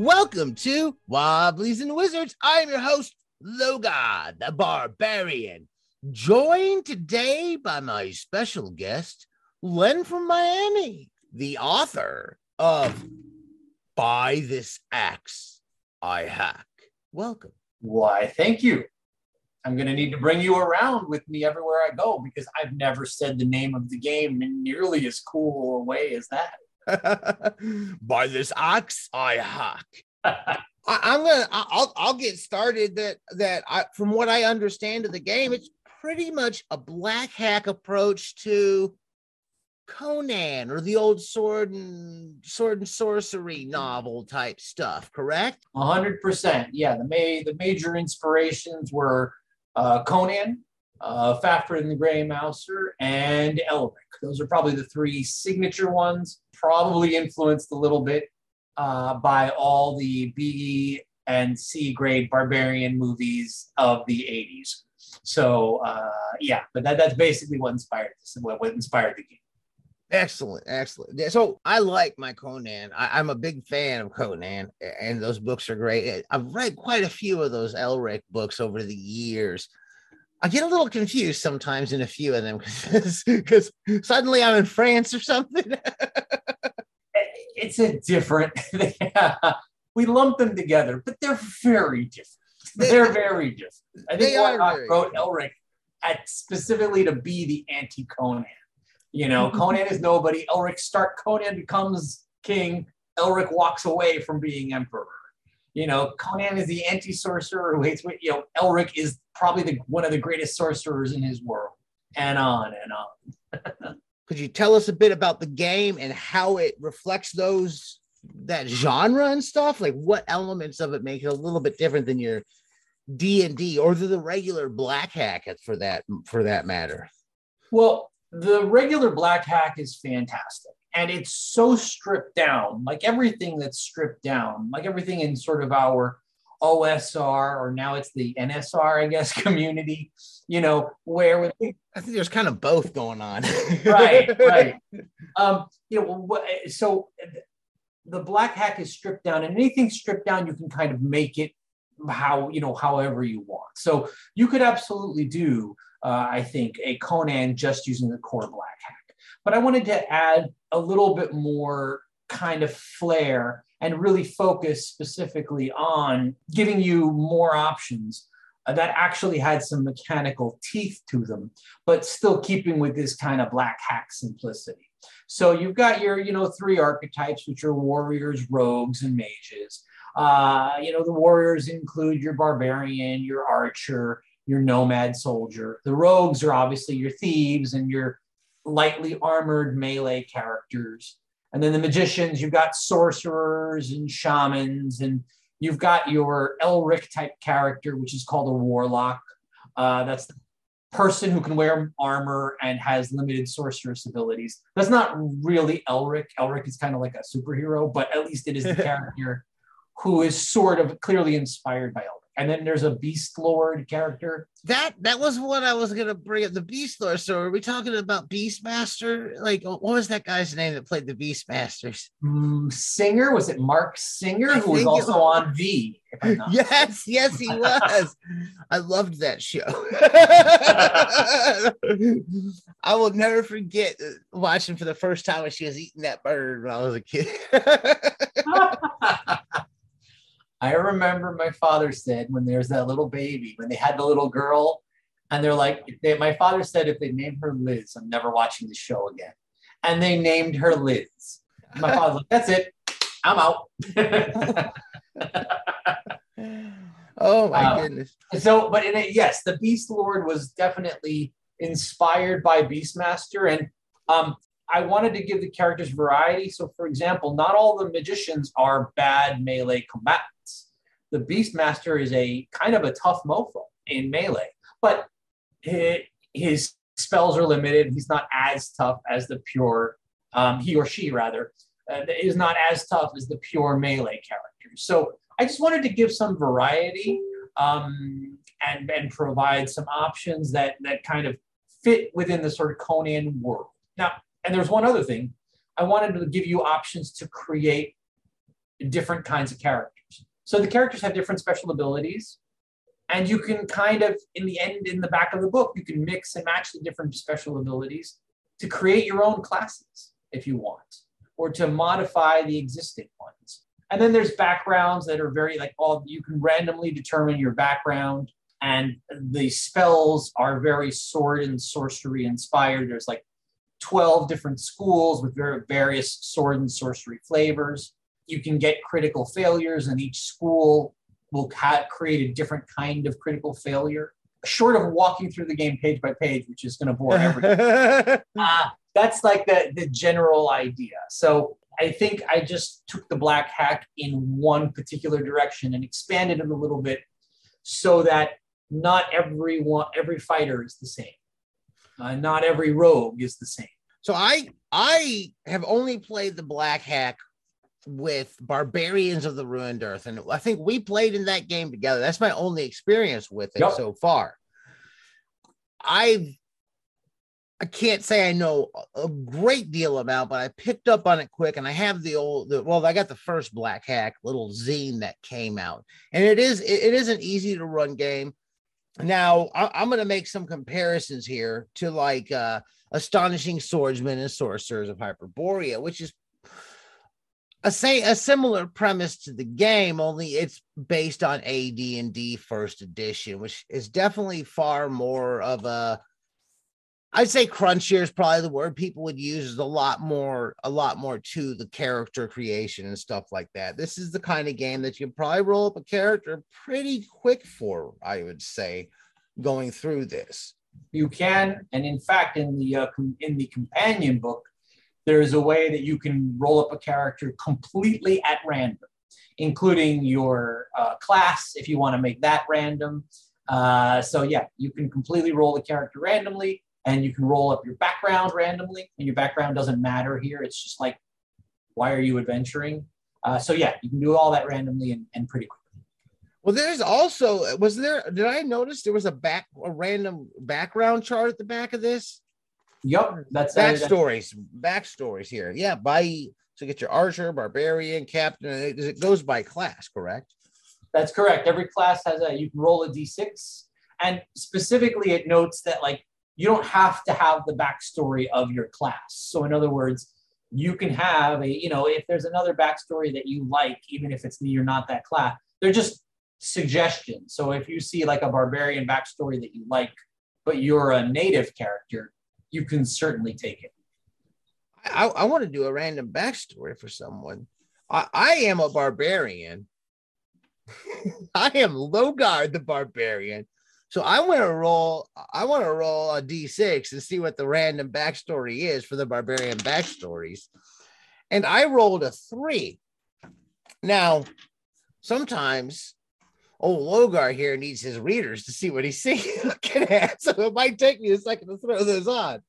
Welcome to Wobblies and Wizards. I am your host, Loga the Barbarian, joined today by my special guest, Len from Miami, the author of By This Axe, I Hack. Welcome. Why, thank you. I'm going to need to bring you around with me everywhere I go because I've never said the name of the game in nearly as cool a way as that. By this axe, I hack. I'll get started. From what I understand of the game, it's pretty much a Black Hack approach to Conan or the old sword and sorcery novel type stuff. Correct? 100%. Yeah. The major inspirations were Conan, Fafhrd and the Grey Mouser, and Elric. Those are probably the three signature ones, probably influenced a little bit by all the B and C grade barbarian movies of the 80s. So yeah, but that's basically what inspired this and what inspired the game. Excellent, excellent. So I like my Conan. I'm a big fan of Conan, and those books are great. I've read quite a few of those Elric books over the years. I get a little confused sometimes in a few of them because suddenly I'm in France or something. It's a different, yeah. We lump them together, but they're very different. They're very different. I think I wrote Elric specifically to be the anti-Conan. You know, Conan is nobody. Elric starts, Conan becomes king. Elric walks away from being emperor. You know, Conan is the anti-sorcerer who hates, you know, Elric is probably one of the greatest sorcerers in his world, and on and on. Could you tell us a bit about the game and how it reflects that genre and stuff? Like what elements of it make it a little bit different than your D&D or the regular Black Hack for that matter? Well, the regular Black Hack is fantastic. And it's so stripped down, like everything that's stripped down, like everything in sort of our OSR, or now it's the NSR, I guess, community, you know, where I think there's kind of both going on. Right. You know, so the Black Hack is stripped down, and anything stripped down, you can kind of make it however you want. So you could absolutely do, I think, a Conan just using the core Black Hack. But I wanted to add a little bit more kind of flair and really focus specifically on giving you more options that actually had some mechanical teeth to them, but still keeping with this kind of Black Hack simplicity. So you've got your, you know, three archetypes, which are warriors, rogues, and mages. You know, the warriors include your barbarian, your archer, your nomad soldier. The rogues are obviously your thieves and your lightly armored melee characters. And then the magicians, you've got sorcerers and shamans, and you've got your Elric type character, which is called a warlock. That's the person who can wear armor and has limited sorcerous abilities. That's not really Elric. Elric is kind of like a superhero, but at least it is the character who is sort of clearly inspired by Elric. And then there's a Beast Lord character. That was what I was going to bring up, the Beast Lord. So are we talking about Beastmaster? Like, what was that guy's name that played the Beastmasters? Singer? Was it Mark Singer, who was also on V? If I'm not yes, he was. I loved that show. I will never forget watching for the first time when she was eating that bird when I was a kid. I remember my father said when there's that little baby, when they had the little girl, and they're like, my father said, if they name her Liz, I'm never watching the show again. And they named her Liz. My father's like, that's it. I'm out. Oh, my goodness. So, but yes, the Beast Lord was definitely inspired by Beastmaster. And I wanted to give the characters variety. So, for example, not all the magicians are bad melee combatants. The Beastmaster is a kind of a tough mofo in melee, but his spells are limited. He's not as tough as the pure, he or she rather, is not as tough as the pure melee characters. So I just wanted to give some variety and provide some options that kind of fit within the sort of Conan world. Now, and there's one other thing. I wanted to give you options to create different kinds of characters. So the characters have different special abilities, and you can kind of, in the end, in the back of the book, you can mix and match the different special abilities to create your own classes if you want, or to modify the existing ones. And then there's backgrounds that are very like, all you can randomly determine your background, and the spells are very sword and sorcery inspired. There's like 12 different schools with various sword and sorcery flavors. You can get critical failures, and each school will create a different kind of critical failure. Short of walking through the game page by page, which is going to bore everyone. That's like the general idea. So I think I just took the Black Hack in one particular direction and expanded it a little bit so that not every fighter is the same. Not every rogue is the same. So I have only played the Black Hack with Barbarians of the Ruined Earth, and I think we played in that game together. That's my only experience with it so far. I can't say I know a great deal about, but I picked up on it quick, and I have I got the first Black Hack little zine that came out, and it is an easy to run game. Now I'm going to make some comparisons here to like Astonishing Swordsmen and Sorcerers of Hyperborea, which is a similar premise to the game, only it's based on AD&D first edition, which is definitely far more of a, I'd say crunchier is probably the word people would use. Is a lot more to the character creation and stuff like that. This is the kind of game that you can probably roll up a character pretty quick for, I would say, going through this. You can, and in fact, in the companion book, there is a way that you can roll up a character completely at random, including your class, if you want to make that random. So yeah, you can completely roll the character randomly, and you can roll up your background randomly, and your background doesn't matter here. It's just like, why are you adventuring? So yeah, you can do all that randomly and pretty quickly. Well, there's also, did I notice there was a random background chart at the back of this? Yep, that's backstories here. Yeah, so get your archer, barbarian, captain. It goes by class, correct? That's correct. Every class has you can roll a d6, and specifically it notes that like you don't have to have the backstory of your class. So in other words, you can have if there's another backstory that you like, even if it's you're not that class, they're just suggestions. So if you see like a barbarian backstory that you like, but you're a native character, you can certainly take it. I want to do a random backstory for someone. I am a barbarian. I am Loga the Barbarian. So I want to roll a D6 and see what the random backstory is for the barbarian backstories. And I rolled a 3. Now, sometimes old Logar here needs his readers to see what he's looking at, so it might take me a second to throw those on.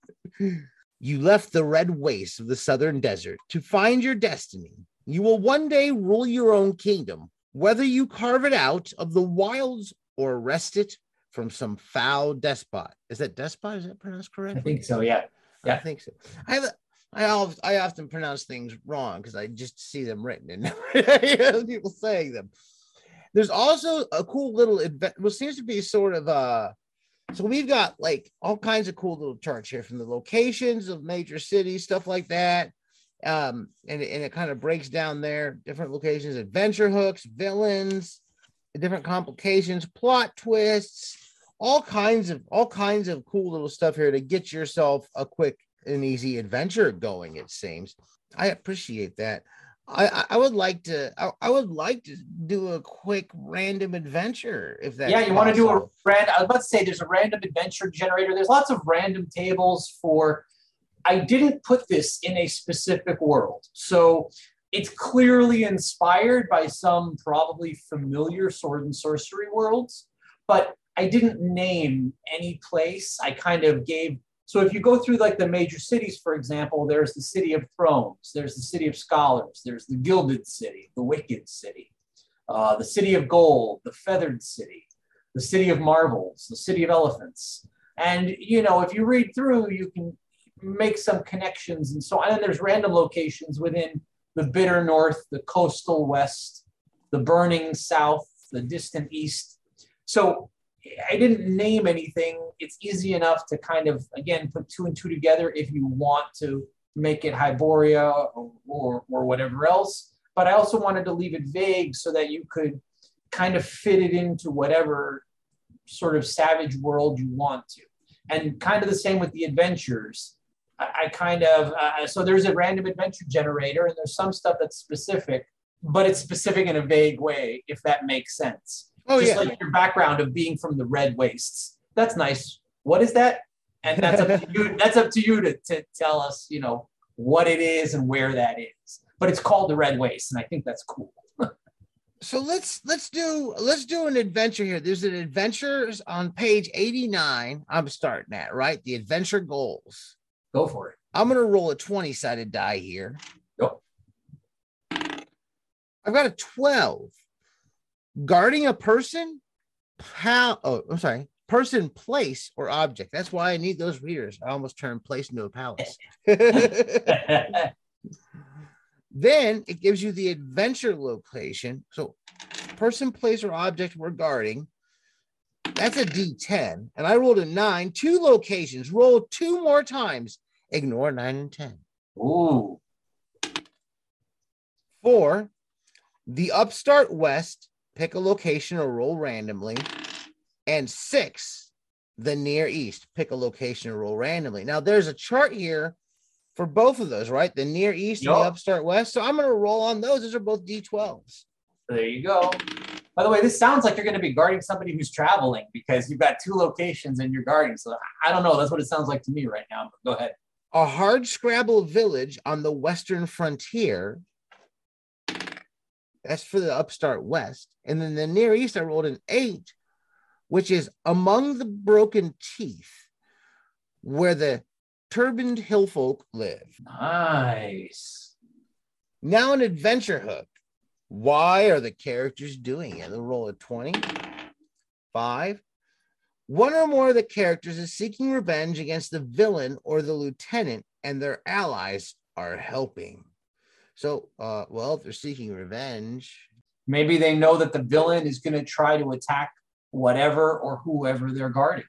You left the red wastes of the southern desert to find your destiny. You will one day rule your own kingdom, whether you carve it out of the wilds or wrest it from some foul despot. Is that despot? Is that pronounced correctly? I think so, yeah. I think so. I often pronounce things wrong because I just see them written and people saying them. There's also a cool little, what seems to be sort of so we've got like all kinds of cool little charts here from the locations of major cities, stuff like that. And it kind of breaks down there, different locations, adventure hooks, villains, different complications, plot twists, all kinds of cool little stuff here to get yourself a quick and easy adventure going, it seems. I appreciate that. I would like to do a quick random adventure if that. Yeah, you want to do a random. Let's say there's a random adventure generator. There's lots of random tables for. I didn't put this in a specific world, so it's clearly inspired by some probably familiar sword and sorcery worlds, but I didn't name any place. I kind of gave. So if you go through like the major cities, for example, there's the City of Thrones, there's the City of Scholars, there's the Gilded City, the Wicked City, the City of Gold, the Feathered City, the City of Marbles, the City of Elephants. And, if you read through, you can make some connections and so on. And then there's random locations within the bitter north, the coastal west, the burning south, the distant east. So I didn't name anything. It's easy enough to kind of, again, put two and two together if you want to make it Hyboria or whatever else. But I also wanted to leave it vague so that you could kind of fit it into whatever sort of savage world you want to. And kind of the same with the adventures. So there's a random adventure generator and there's some stuff that's specific, but it's specific in a vague way, if that makes sense. Oh, just like your background of being from the Red Wastes. That's nice. What is that? And that's up to you. That's up to you to tell us, you know, what it is and where that is. But it's called the Red Wastes, and I think that's cool. So let's do an adventure here. There's an adventures on page 89. I'm starting at right. The adventure goals. Go for it. I'm gonna roll a 20-sided die here. Yep. I've got a 12. Guarding a person, person, place, or object. That's why I need those readers. I almost turned place into a palace. Then it gives you the adventure location. So person, place, or object we're guarding. That's a D10. And I rolled a 9, 2 locations. Roll 2 more times. Ignore 9 and 10. Ooh. 4, the upstart west. Pick a location or roll randomly. And 6, the near east. Pick a location or roll randomly. Now there's a chart here for both of those, right? The near east and the upstart west. So I'm going to roll on those. Those are both D12s. There you go. By the way, this sounds like you're going to be guarding somebody who's traveling because you've got 2 locations and you're guarding. So I don't know. That's what it sounds like to me right now. But go ahead. A hard scrabble village on the western frontier. That's for the upstart west. And then the near east, I rolled an 8, which is among the broken teeth where the turbaned hill folk live. Nice. Now an adventure hook. Why are the characters doing it? The roll of 20. 5. One or more of the characters is seeking revenge against the villain or the lieutenant, and their allies are helping. So, if they're seeking revenge. Maybe they know that the villain is going to try to attack whatever or whoever they're guarding.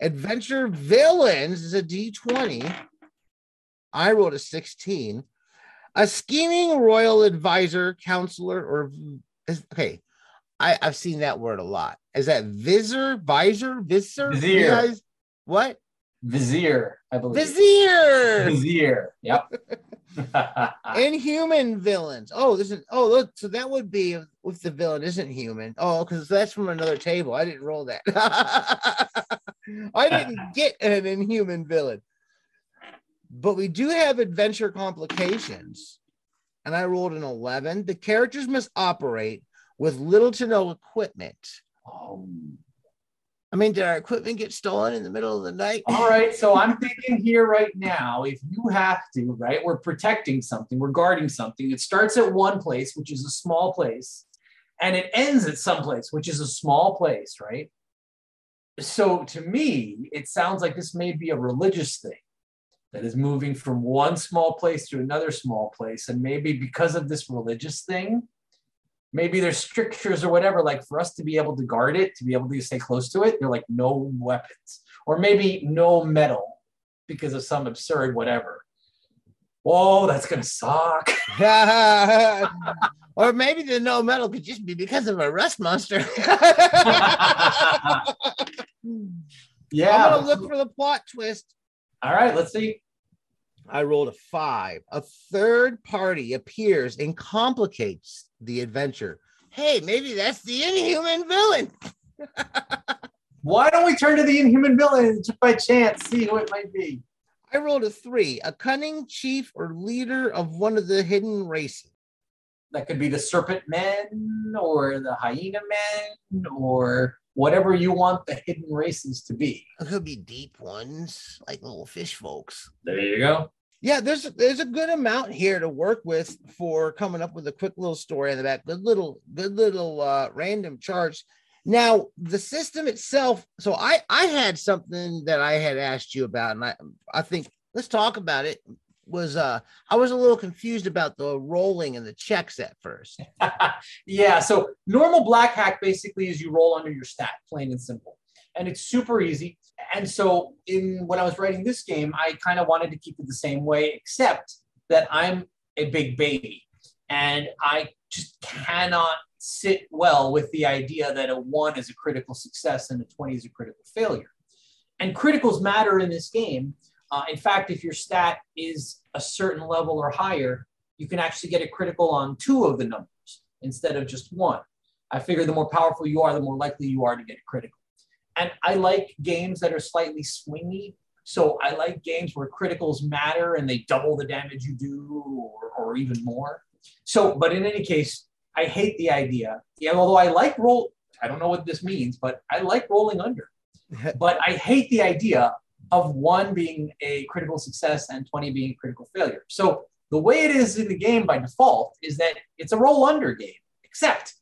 Adventure villains is a D20. I rolled a 16. A scheming royal advisor, counselor, I've seen that word a lot. Is that visor? Vizier. What? Vizier, I believe. Vizier. Yep. Inhuman villains. So that would be if the villain isn't human. Oh, because that's from another table. I didn't roll that. I didn't get an inhuman villain. But we do have adventure complications. And I rolled an 11. The characters must operate with little to no equipment. Did our equipment get stolen in the middle of the night? All right. So I'm thinking here right now, if you have to, right, we're protecting something, we're guarding something. It starts at one place, which is a small place, and it ends at someplace, which is a small place, right? So to me, it sounds like this may be a religious thing that is moving from one small place to another small place. And maybe because of this religious thing, maybe there's strictures or whatever, like for us to be able to guard it, to be able to stay close to it, they're like no weapons or maybe no metal because of some absurd whatever. Whoa, that's going to suck. Or maybe the no metal could just be because of a rust monster. Yeah. I'm going to look for the plot twist. All right, let's see. I rolled a 5. A third party appears and complicates the adventure. Hey, maybe that's the inhuman villain. Why don't we turn to the inhuman villain just by chance, see who it might be? I rolled a 3. A cunning chief or leader of one of the hidden races. That could be the serpent men or the hyena men or whatever you want the hidden races to be. It could be deep ones, like little fish folks. There you go. Yeah, there's a good amount here to work with for coming up with a quick little story in the back. Good little random charts. Now, the system itself, so I had something that I had asked you about, and I think let's talk about it. was I was a little confused about the rolling and the checks at first. Yeah, so normal Black Hack basically is you roll under your stat, plain and simple. And it's super easy. And so when I was writing this game, I kind of wanted to keep it the same way, except that I'm a big baby. And I just cannot sit well with the idea that a 1 is a critical success and a 20 is a critical failure. And criticals matter in this game. In fact, if your stat is a certain level or higher, you can actually get a critical on 2 of the numbers instead of just 1. I figure the more powerful you are, the more likely you are to get a critical. And I like games that are slightly swingy. So I like games where criticals matter and they double the damage you do or even more. So, but in any case, I hate the idea. Yeah, although I like I don't know what this means, but I like rolling under. But I hate the idea of 1 being a critical success and 20 being a critical failure. So the way it is in the game by default is that it's a roll under game, except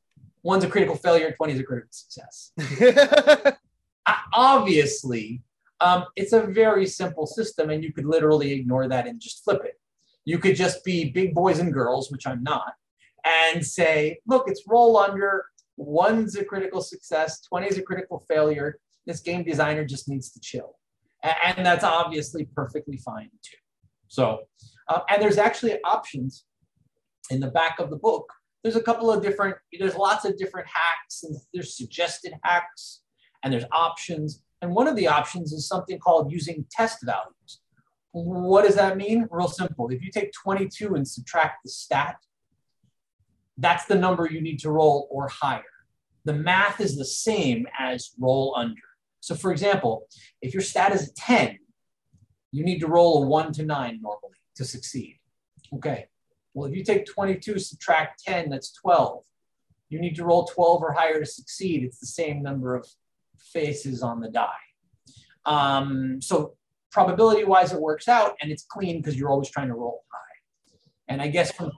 1's a critical failure and 20 is a critical success. Obviously, it's a very simple system and you could literally ignore that and just flip it. You could just be big boys and girls, which I'm not, and say, look, it's roll under, 1's a critical success, 20 is a critical failure. This game designer just needs to chill. And that's obviously perfectly fine too. So, and there's actually options in the back of the book. There's a couple of different, there's lots of different hacks and there's suggested hacks and there's options. And one of the options is something called using test values. What does that mean? Real simple. If you take 22 and subtract the stat, that's the number you need to roll or higher. The math is the same as roll under. So for example, if your stat is a 10, you need to roll a 1 to 9 normally to succeed. Okay, well, if you take 22, subtract 10, that's 12. You need to roll 12 or higher to succeed. It's the same number of faces on the die. So probability-wise, it works out, and it's clean because you're always trying to roll high. And I guess from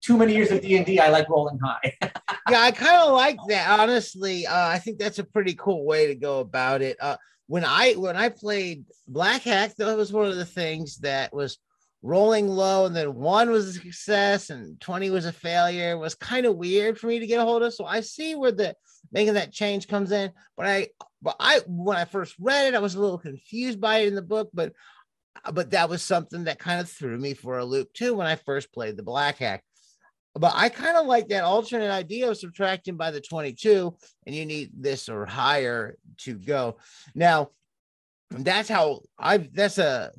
too many years of D&D, I like rolling high. Yeah, I kind of like that, honestly. I think that's a pretty cool way to go about it. When I played Black Hack, that was one of the things that was rolling low, and then 1 was a success and 20 was a failure. It was kind of weird for me to get a hold of. So I see where the making that change comes in. But when I first read it, I was a little confused by it in the book, but that was something that kind of threw me for a loop too when I first played the Black Hack. But I kind of like that alternate idea of subtracting by the 22, and you need this or higher to go. Now, that's a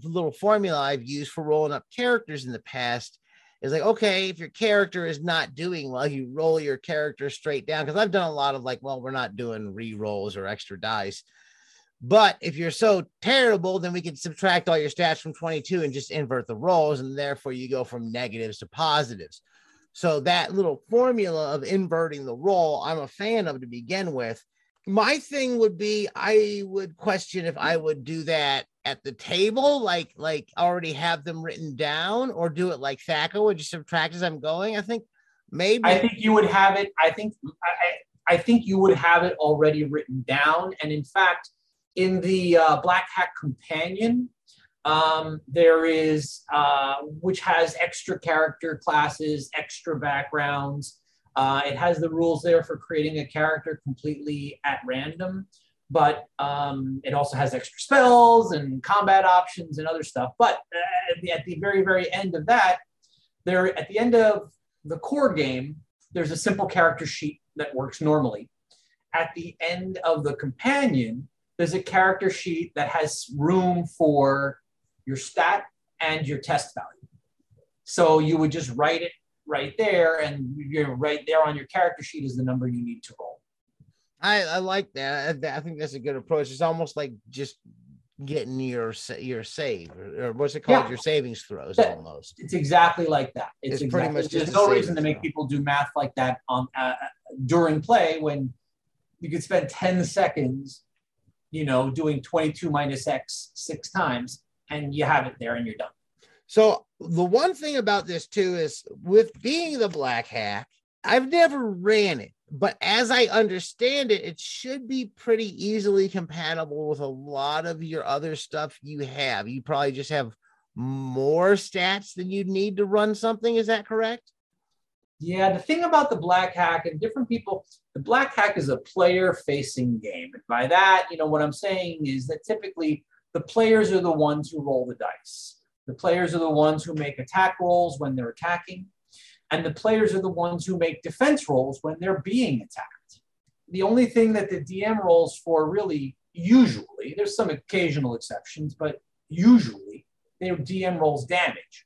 little formula I've used for rolling up characters in the past. It's like, okay, if your character is not doing well, you roll your character straight down. Because I've done a lot of like, well, we're not doing re-rolls or extra dice. But if you're so terrible, then we can subtract all your stats from 22 and just invert the rolls, and therefore you go from negatives to positives. So that little formula of inverting the role, I'm a fan of to begin with. My thing would be, I would question if I would do that at the table, like already have them written down, or do it like Thaco, would just subtract as I'm going. I think you would have it already written down. And in fact, in the Black Hack Companion, there is, which has extra character classes, extra backgrounds. It has the rules there for creating a character completely at random, but it also has extra spells and combat options and other stuff. But at the very, very end of that, at the end of the core game, there's a simple character sheet that works normally. At the end of the companion, there's a character sheet that has room for your stat and your test value. So you would just write it right there, and you're right there on your character sheet is the number you need to roll. I like that. I think that's a good approach. It's almost like just getting your save, or what's it called? Yeah. Your savings throws, yeah. Almost. It's exactly like that. It's pretty much just there's no reason to make people do math like that on during play when you could spend 10 seconds, doing 22 minus X 6 times. And you have it there and you're done. So the one thing about this too is with being the Black Hack, I've never ran it, but as I understand it, it should be pretty easily compatible with a lot of your other stuff you have. You probably just have more stats than you'd need to run something. Is that correct? Yeah, the thing about the Black Hack and different people, the Black Hack is a player-facing game. And by that, you know, what I'm saying is that typically the players are the ones who roll the dice. The players are the ones who make attack rolls when they're attacking. And the players are the ones who make defense rolls when they're being attacked. The only thing that the DM rolls for really, usually, there's some occasional exceptions, but usually, their DM rolls damage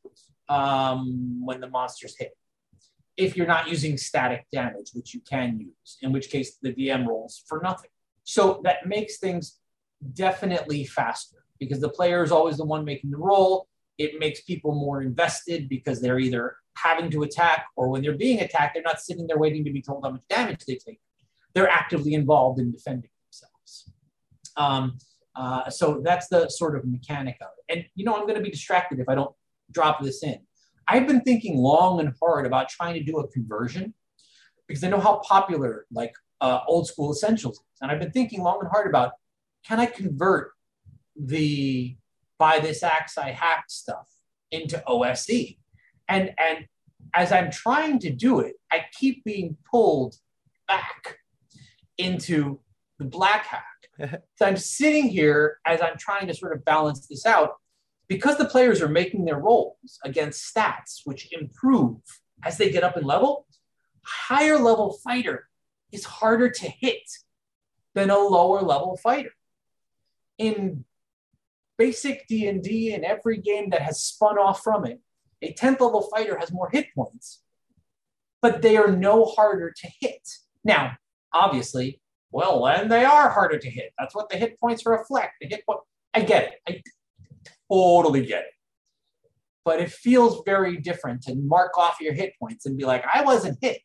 when the monster's hit. If you're not using static damage, which you can use, in which case the DM rolls for nothing. So that makes things definitely faster because the player is always the one making the roll. It makes people more invested because they're either having to attack or when they're being attacked, they're not sitting there waiting to be told how much damage they take. They're actively involved in defending themselves. So that's the sort of mechanic of it. And you know, I'm going to be distracted if I don't drop this in. I've been thinking long and hard about trying to do a conversion because I know how popular like old school essentials is. And I've been thinking long and hard about, can I convert the By This Axe, I Hack stuff into OSE? And as I'm trying to do it, I keep being pulled back into the Black Hack. So I'm sitting here as I'm trying to sort of balance this out. Because the players are making their rolls against stats, which improve as they get up in level, higher level fighter is harder to hit than a lower level fighter. In basic D&D, in every game that has spun off from it, a 10th level fighter has more hit points, but they are no harder to hit. Now, obviously, well, and they are harder to hit. That's what the hit points reflect. The hit point, I get it. I totally get it. But it feels very different to mark off your hit points and be like, I wasn't hit.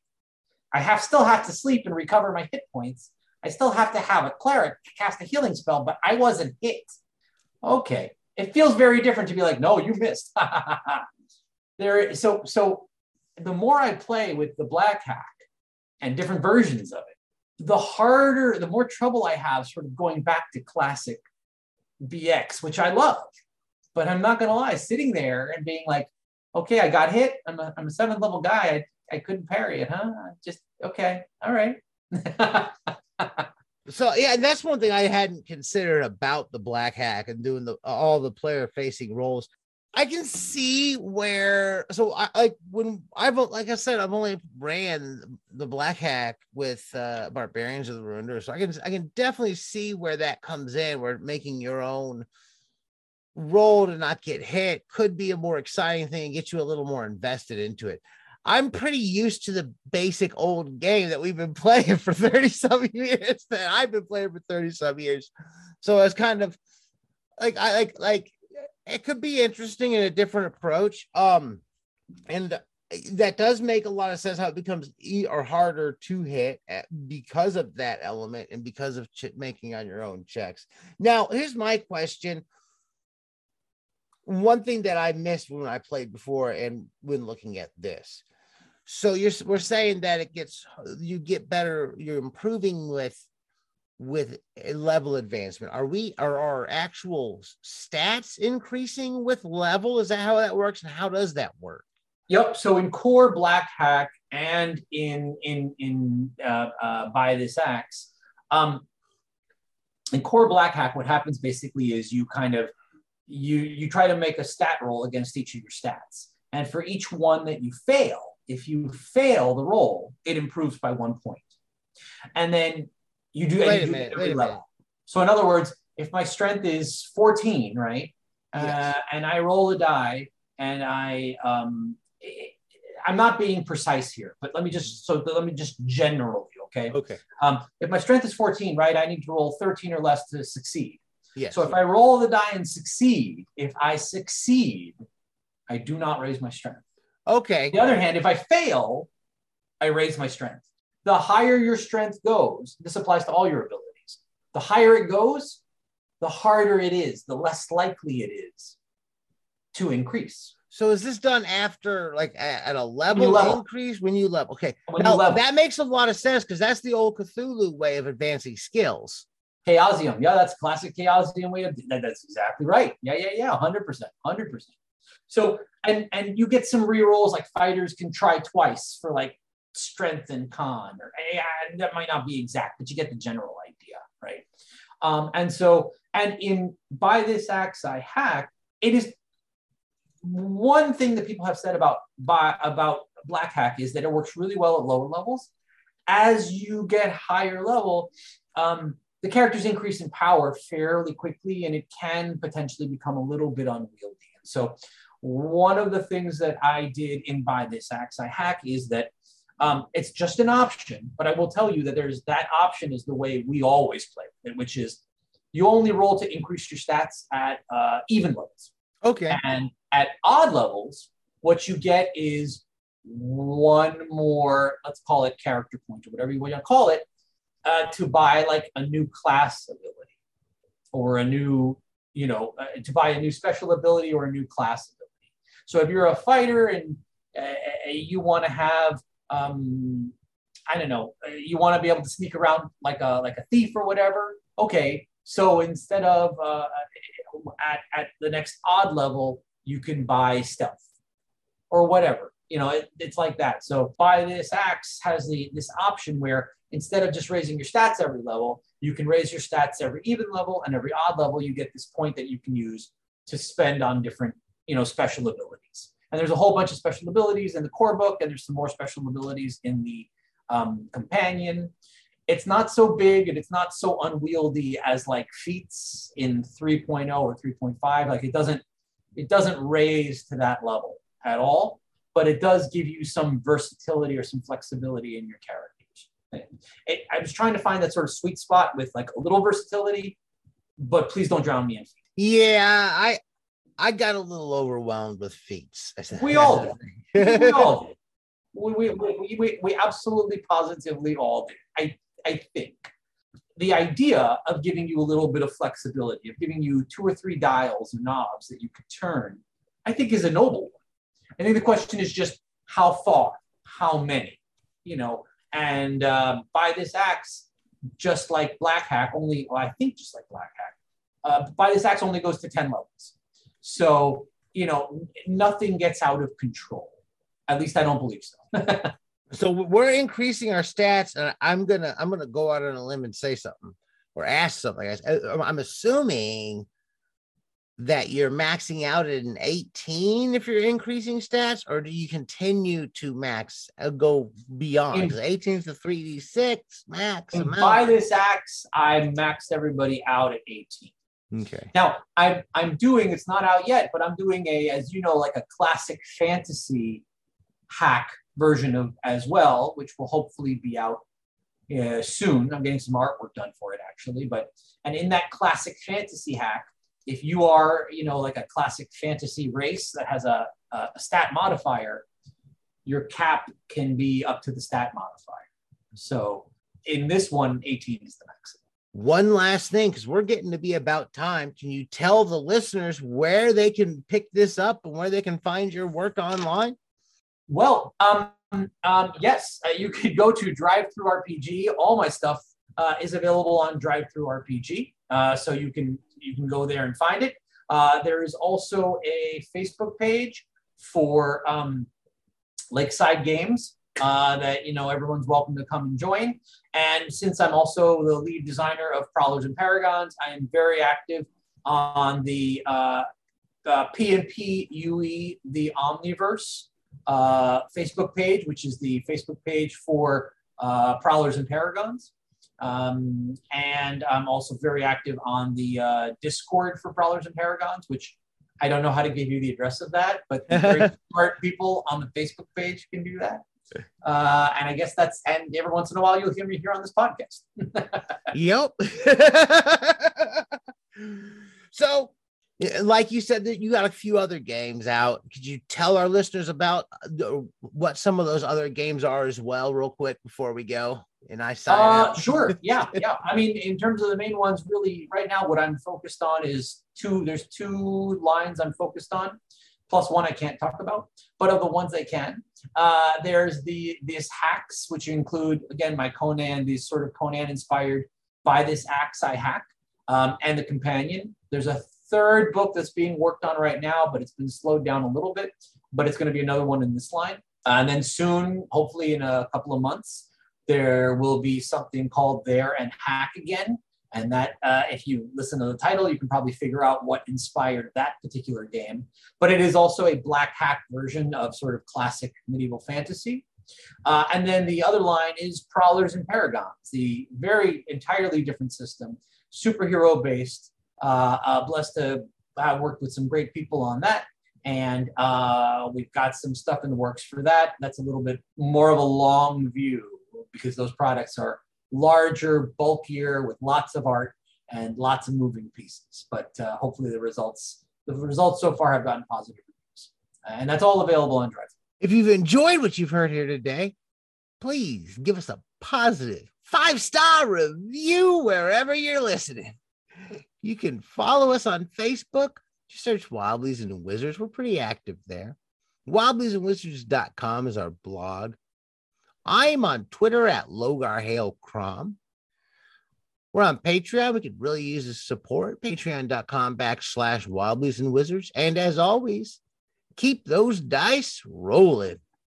I still have to sleep and recover my hit points. I still have to have a cleric cast a healing spell, but I wasn't hit. Okay. It feels very different to be like, no, you missed. So the more I play with the Black Hack and different versions of it, the more trouble I have sort of going back to classic BX, which I love. But I'm not going to lie, sitting there and being like, okay, I got hit. I'm a 7th level guy. I couldn't parry it, huh? Just, okay. All right. So, yeah, that's one thing I hadn't considered about the Black Hack and doing all the player-facing roles. I can see where, I've only ran the Black Hack with Barbarians of the Ruined Earth. So I can definitely see where that comes in, where making your own roll to not get hit could be a more exciting thing and get you a little more invested into it. I'm pretty used to the basic old game that we've been playing for 30 some years that I've been playing for 30 some years. So it's kind of like, it could be interesting in a different approach. And that does make a lot of sense how it becomes harder to hit because of that element and because of making on your own checks. Now, here's my question. One thing that I missed when I played before and when looking at this. So we're saying that you get better, you're improving with level advancement. Are our actual stats increasing with level? Is that how that works? And how does that work? Yep. So in core Black Hack and in By This Axe, in core Black Hack, what happens basically is you kind of, you try to make a stat roll against each of your stats. And for each one that you fail, if you fail the roll, it improves by 1 point. And then you do it every level. So in other words, if my strength is 14, right? Yes. And I roll a die and I'm not being precise here, but let me just generally, okay? Okay. If my strength is 14, right? I need to roll 13 or less to succeed. Yes. So if I roll the die and succeed, if I succeed, I do not raise my strength. Okay. On the other hand, if I fail, I raise my strength. The higher your strength goes, this applies to all your abilities. The higher it goes, the harder it is, the less likely it is to increase. So is this done after, like, at a level increase? When you level. Okay. Now, that makes a lot of sense because that's the old Cthulhu way of advancing skills. Chaosium. Yeah, that's classic Chaosium way of that's exactly right. Yeah, 100%. So, and you get some rerolls, like fighters can try twice for like strength and con, or that might not be exact, but you get the general idea, right? And so, and in By This Axe, I Hack, it is one thing that people have said about Black Hack is that it works really well at lower levels. As you get higher level, the characters increase in power fairly quickly, and it can potentially become a little bit unwieldy. And so one of the things that I did in By This Axe, I Hack is that it's just an option, but I will tell you that there's that option is the way we always play with it, which is you only roll to increase your stats at even levels. Okay. And at odd levels, what you get is one more, let's call it character point or whatever you want to call it, to buy like a new class ability or a new, you know, to buy a new special ability or a new class ability. So if you're a fighter and you want to have, I don't know, you want to be able to sneak around like a thief or whatever. Okay, so instead of at the next odd level, you can buy stealth or whatever. You know, it's like that. So By This Axe has this option where instead of just raising your stats every level, you can raise your stats every even level, and every odd level, you get this point that you can use to spend on different, you know, special abilities. And there's a whole bunch of special abilities in the core book, and there's some more special abilities in the companion. It's not so big, and it's not so unwieldy as like feats in 3.0 or 3.5. Like it doesn't raise to that level at all. But it does give you some versatility or some flexibility in your characters. I was trying to find that sort of sweet spot with like a little versatility, but please don't drown me in feats. Yeah, I got a little overwhelmed with feats. We all did. We all did. We absolutely positively all did. I think the idea of giving you a little bit of flexibility, of giving you 2 or 3 dials and knobs that you could turn, I think is a noble one. I think the question is just how far, how many, you know, and By This Axe, just like Black Hack, only, well, I think just like Black Hack, By This Axe only goes to 10 levels. So, you know, nothing gets out of control. At least I don't believe so. So we're increasing our stats, and I'm gonna go out on a limb and say something or ask something. I'm assuming that you're maxing out at an 18 if you're increasing stats, or do you continue to max, go beyond? 18 to 3d6 max. By This Axe, I maxed everybody out at 18. Okay. Now I'm doing, it's not out yet, but I'm doing a, as you know, like a classic fantasy hack version of as well, which will hopefully be out soon. I'm getting some artwork done for it actually, and in that classic fantasy hack, if you are, you know, like a classic fantasy race that has a stat modifier, your cap can be up to the stat modifier. So in this one, 18 is the maximum. One last thing, because we're getting to be about time. Can you tell the listeners where they can pick this up and where they can find your work online? Well, yes, you could go to DriveThruRPG. All my stuff is available on DriveThruRPG. So you can go there and find it. There is also a Facebook page for Lakeside Games that, you know, everyone's welcome to come and join. And since I'm also the lead designer of Prowlers and Paragons, I am very active on the PNP UE, the Omniverse Facebook page, which is the Facebook page for Prowlers and Paragons. And I'm also very active on the Discord for Prowlers and Paragons, which I don't know how to give you the address of that, but the very smart people on the Facebook page can do that. And I guess that's, and every once in a while you'll hear me here on this podcast. Yep. So, like you said, that you got a few other games out. Could you tell our listeners about what some of those other games are as well, real quick, before we go? And I sign out. Sure. Yeah. I mean, in terms of the main ones, really right now, what I'm focused on is there's 2 lines I'm focused on, plus one I can't talk about, but of the ones I can, there's these hacks, which include, again, my Conan, these sort of Conan inspired By This Axe I Hack, and the companion. There's a third book that's being worked on right now, but it's been slowed down a little bit, but it's going to be another one in this line. And then soon, hopefully in a couple of months, there will be something called There and Hack again. And that, if you listen to the title, you can probably figure out what inspired that particular game. But it is also a Black Hack version of sort of classic medieval fantasy. And then the other line is Prowlers and Paragons, the very entirely different system, superhero-based. Blessed to have worked with some great people on that. And we've got some stuff in the works for that. That's a little bit more of a long view because those products are larger, bulkier, with lots of art and lots of moving pieces. But hopefully the results so far have gotten positive reviews. And that's all available on DriveThru. If you've enjoyed what you've heard here today, please give us a positive 5-star review wherever you're listening. You can follow us on Facebook. Just search Wobblies and Wizards. We're pretty active there. Wobbliesandwizards.com is our blog. I'm on Twitter at @LogarHaleCrom. We're on Patreon. We could really use the support. Patreon.com/Wobblies and Wizards. And as always, keep those dice rolling.